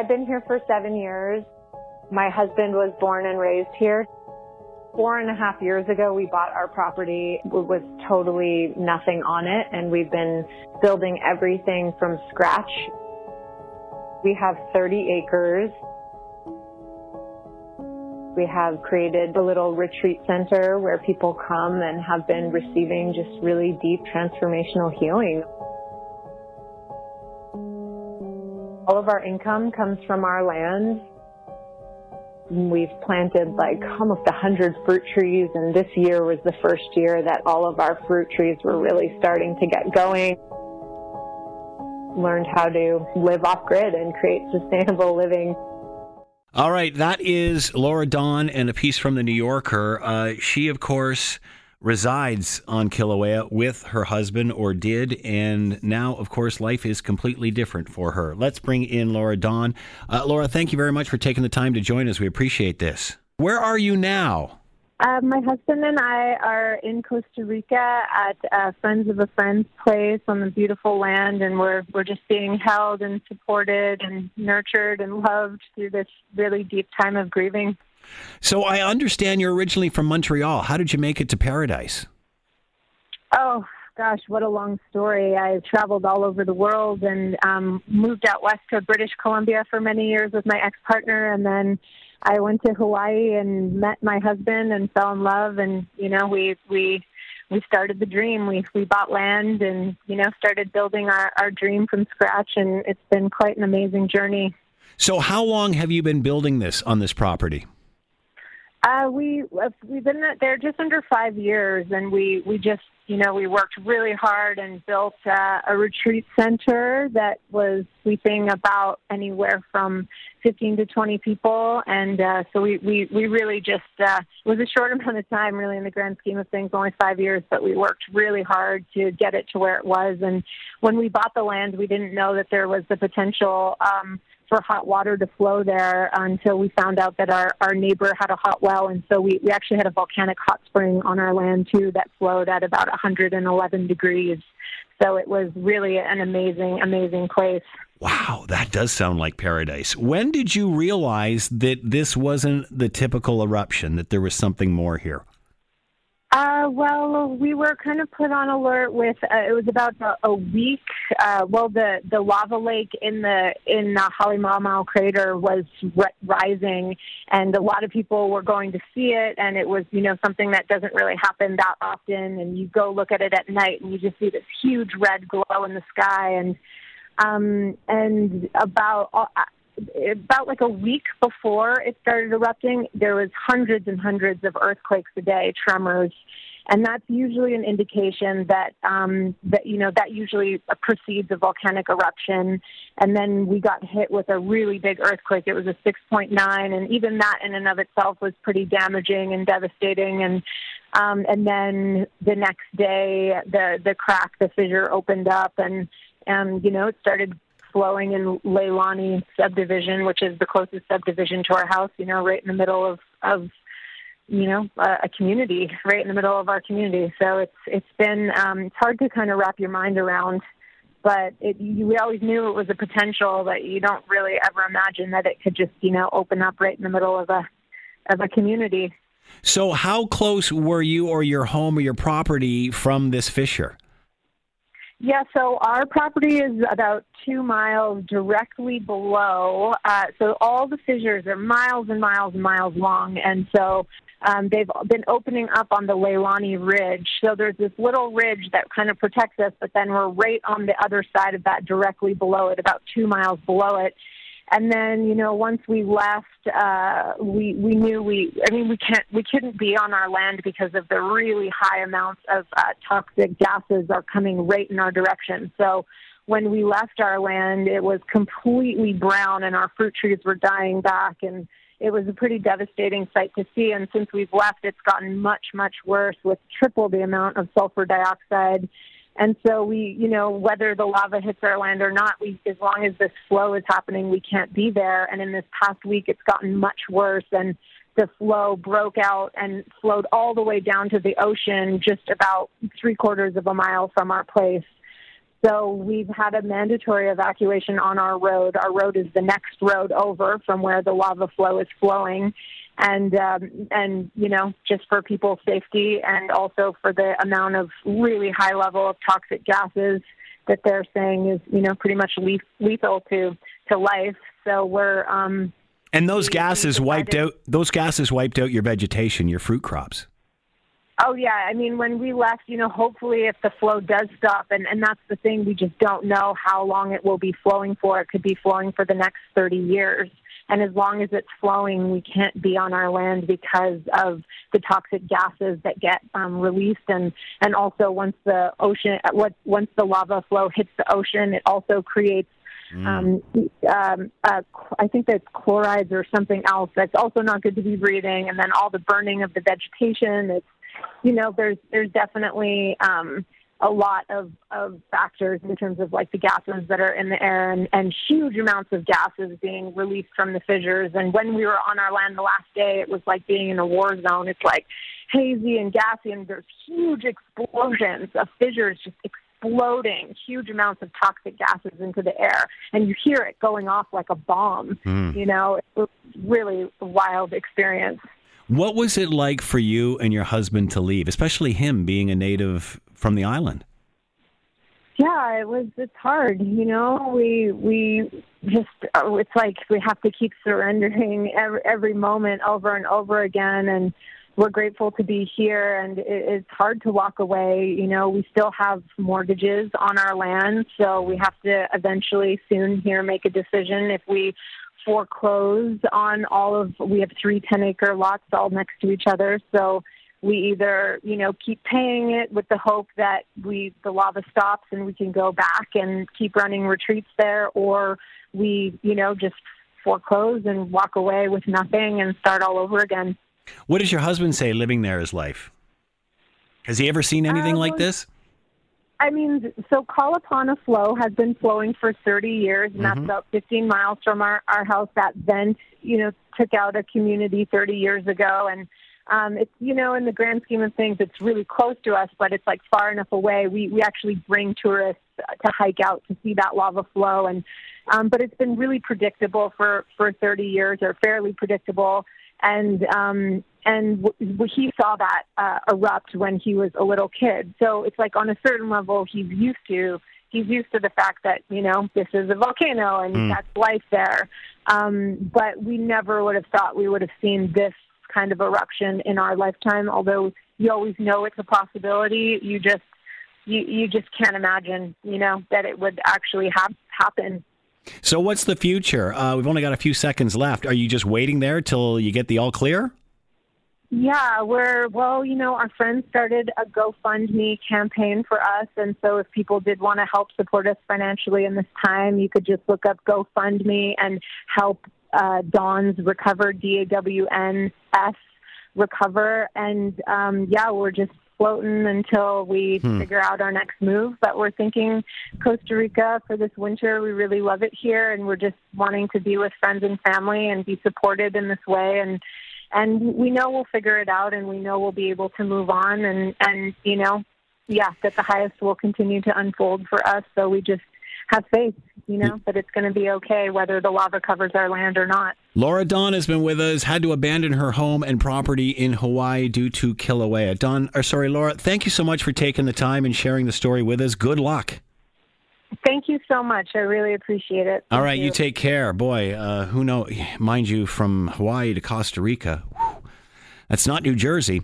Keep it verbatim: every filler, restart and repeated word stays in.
I've been here for seven years. My husband was born and raised here. Four and a half years ago, we bought our property with totally nothing on it, and we've been building everything from scratch. We have thirty acres. We have created a little retreat center where people come and have been receiving just really deep transformational healing. All of our income comes from our land. We've planted like almost one hundred fruit trees, and this year was the first year that all of our fruit trees were really starting to get going. Learned how to live off-grid and create sustainable living. All right, that is Laura Dawn and a piece from The New Yorker. Uh, she, of course, resides on Kilauea with her husband, or did, and now, of course, life is completely different for her. Let's bring in Laura Dawn. Uh, Laura, thank you very much for taking the time to join us. We appreciate this. Where are you now? Uh, my husband and I are in Costa Rica at uh, Friends of a Friend's place on the beautiful land, and we're we're just being held and supported and nurtured and loved through this really deep time of grieving. So I understand you're originally from Montreal. How did you make it to paradise? Oh, gosh, what a long story. I traveled all over the world and um, moved out west to British Columbia for many years with my ex-partner, and then I went to Hawaii and met my husband and fell in love, and, you know, we we we started the dream. We we bought land and, you know, started building our, our dream from scratch, and it's been quite an amazing journey. So how long have you been building this on this property? Uh, we, we've been there just under five years, and we, we just, you know, we worked really hard and built uh, a retreat center that was sleeping about anywhere from fifteen to twenty people, and uh, so we, we, we really just, uh, it was a short amount of time, really, in the grand scheme of things, only five years, but we worked really hard to get it to where it was, and when we bought the land, we didn't know that there was the potential um for hot water to flow there until we found out that our, our neighbor had a hot well. And so we, we actually had a volcanic hot spring on our land, too, that flowed at about one hundred eleven degrees. So it was really an amazing, amazing place. Wow, that does sound like paradise. When did you realize that this wasn't the typical eruption, that there was something more here? Uh, well, we were kind of put on alert with, uh, it was about a, a week, uh, well, the, the lava lake in the, in the Halemaʻumaʻu crater was re- rising, and a lot of people were going to see it, and it was, you know, something that doesn't really happen that often, and you go look at it at night, and you just see this huge red glow in the sky, and, um, and about... all, About like a week before it started erupting, there was hundreds and hundreds of earthquakes a day, tremors, and that's usually an indication that um, that you know that usually precedes a volcanic eruption. And then we got hit with a really big earthquake. It was a six point nine, and even that in and of itself was pretty damaging and devastating. And um, and then the next day, the the crack, the fissure opened up, and and you know it started flowing in Leilani subdivision, which is the closest subdivision to our house, you know, right in the middle of, of you know, uh, a community, right in the middle of our community. So it's it's been, um, it's hard to kind of wrap your mind around, but it, you, we always knew it was a potential that you don't really ever imagine that it could just, you know, open up right in the middle of a of a community. So how close were you or your home or your property from this fissure? Yeah, so our property is about two miles directly below. Uh, so all the fissures are miles and miles and miles long. And so um, they've been opening up on the Leilani Ridge. So there's this little ridge that kind of protects us, but then we're right on the other side of that, directly below it, about two miles below it. And then, you know, once we left, uh, we we knew we. I mean, we can't we couldn't be on our land because of the really high amounts of uh, toxic gases are coming right in our direction. So when we left our land, it was completely brown, and our fruit trees were dying back, and it was a pretty devastating sight to see. And since we've left, it's gotten much much worse, with triple the amount of sulfur dioxide. And so we, you know, whether the lava hits our land or not, we, as long as this flow is happening, we can't be there. And in this past week, it's gotten much worse. And the flow broke out and flowed all the way down to the ocean, just about three quarters of a mile from our place. So we've had a mandatory evacuation on our road. Our road is the next road over from where the lava flow is flowing. And, um, and you know, just for people's safety and also for the amount of really high level of toxic gases that they're saying is, you know, pretty much le- lethal to, to life. So we're... Um, and those we, gases we wiped out, those gases wiped out your vegetation, your fruit crops. Oh, yeah. I mean, when we left, you know, hopefully if the flow does stop, and, and that's the thing, we just don't know how long it will be flowing for. It could be flowing for the next thirty years. And as long as it's flowing, we can't be on our land because of the toxic gases that get um, released. And, and also once the ocean, once the lava flow hits the ocean, it also creates, Mm. Um, um, uh, I think that's chlorides or something else that's also not good to be breathing, and then all the burning of the vegetation. It's, you know, there's there's definitely um, a lot of, of factors in terms of like the gases that are in the air, and, and huge amounts of gases being released from the fissures. And when we were on our land the last day, it was like being in a war zone. It's like hazy and gassy, and there's huge explosions of fissures just exploding. Exploding huge amounts of toxic gases into the air, and you hear it going off like a bomb. Mm. You know, it was really a wild experience. What was it like for you and your husband to leave, especially him being a native from the island? Yeah, it was. It's hard, you know. We we just oh, it's like we have to keep surrendering every, every moment over and over again, and. We're grateful to be here, and it's hard to walk away. You know, we still have mortgages on our land, so we have to eventually soon here make a decision if we foreclose on all of, we have three ten-acre lots all next to each other, so we either, you know, keep paying it with the hope that we the lava stops and we can go back and keep running retreats there, or we, you know, just foreclose and walk away with nothing and start all over again. What does your husband say living there is life? Has he ever seen anything um, like this? I mean, so Kalapana flow has been flowing for thirty years, and mm-hmm. that's about fifteen miles from our, our house. That vent, you know, took out a community thirty years ago. And, um, it's, you know, in the grand scheme of things, it's really close to us, but it's like far enough away. We, we actually bring tourists to hike out to see that lava flow. And, um, but it's been really predictable for, for thirty years, or fairly predictable. And um, and w- w- he saw that uh, erupt when he was a little kid. So it's like on a certain level, he's used to he's used to the fact that, you know, this is a volcano and mm. that's life there. Um, but we never would have thought we would have seen this kind of eruption in our lifetime. Although you always know it's a possibility, you just you, you just can't imagine, you know, that it would actually ha- happen. So what's the future? Uh, we've only got a few seconds left. Are you just waiting there till you get the all clear? Yeah, we're, well, you know, our friends started a GoFundMe campaign for us. And so if people did want to help support us financially in this time, you could just look up GoFundMe and help uh, Dawn's Recover, D A W N S, Recover. And um, yeah, we're just floating until we hmm. figure out our next move. But we're thinking Costa Rica for this winter. We really love it here, and we're just wanting to be with friends and family and be supported in this way. And and we know we'll figure it out, and we know we'll be able to move on. And, and you know, yeah, that the highest will continue to unfold for us. So we just have faith, you know, that it's going to be okay whether the lava covers our land or not. Laura Dawn has been with us, had to abandon her home and property in Hawaii due to Kilauea. Dawn, or sorry, Laura, thank you so much for taking the time and sharing the story with us. Good luck. Thank you so much. I really appreciate it. Thank All right, you. you take care. Boy, uh, who knows? Mind you, from Hawaii to Costa Rica, whew, that's not New Jersey.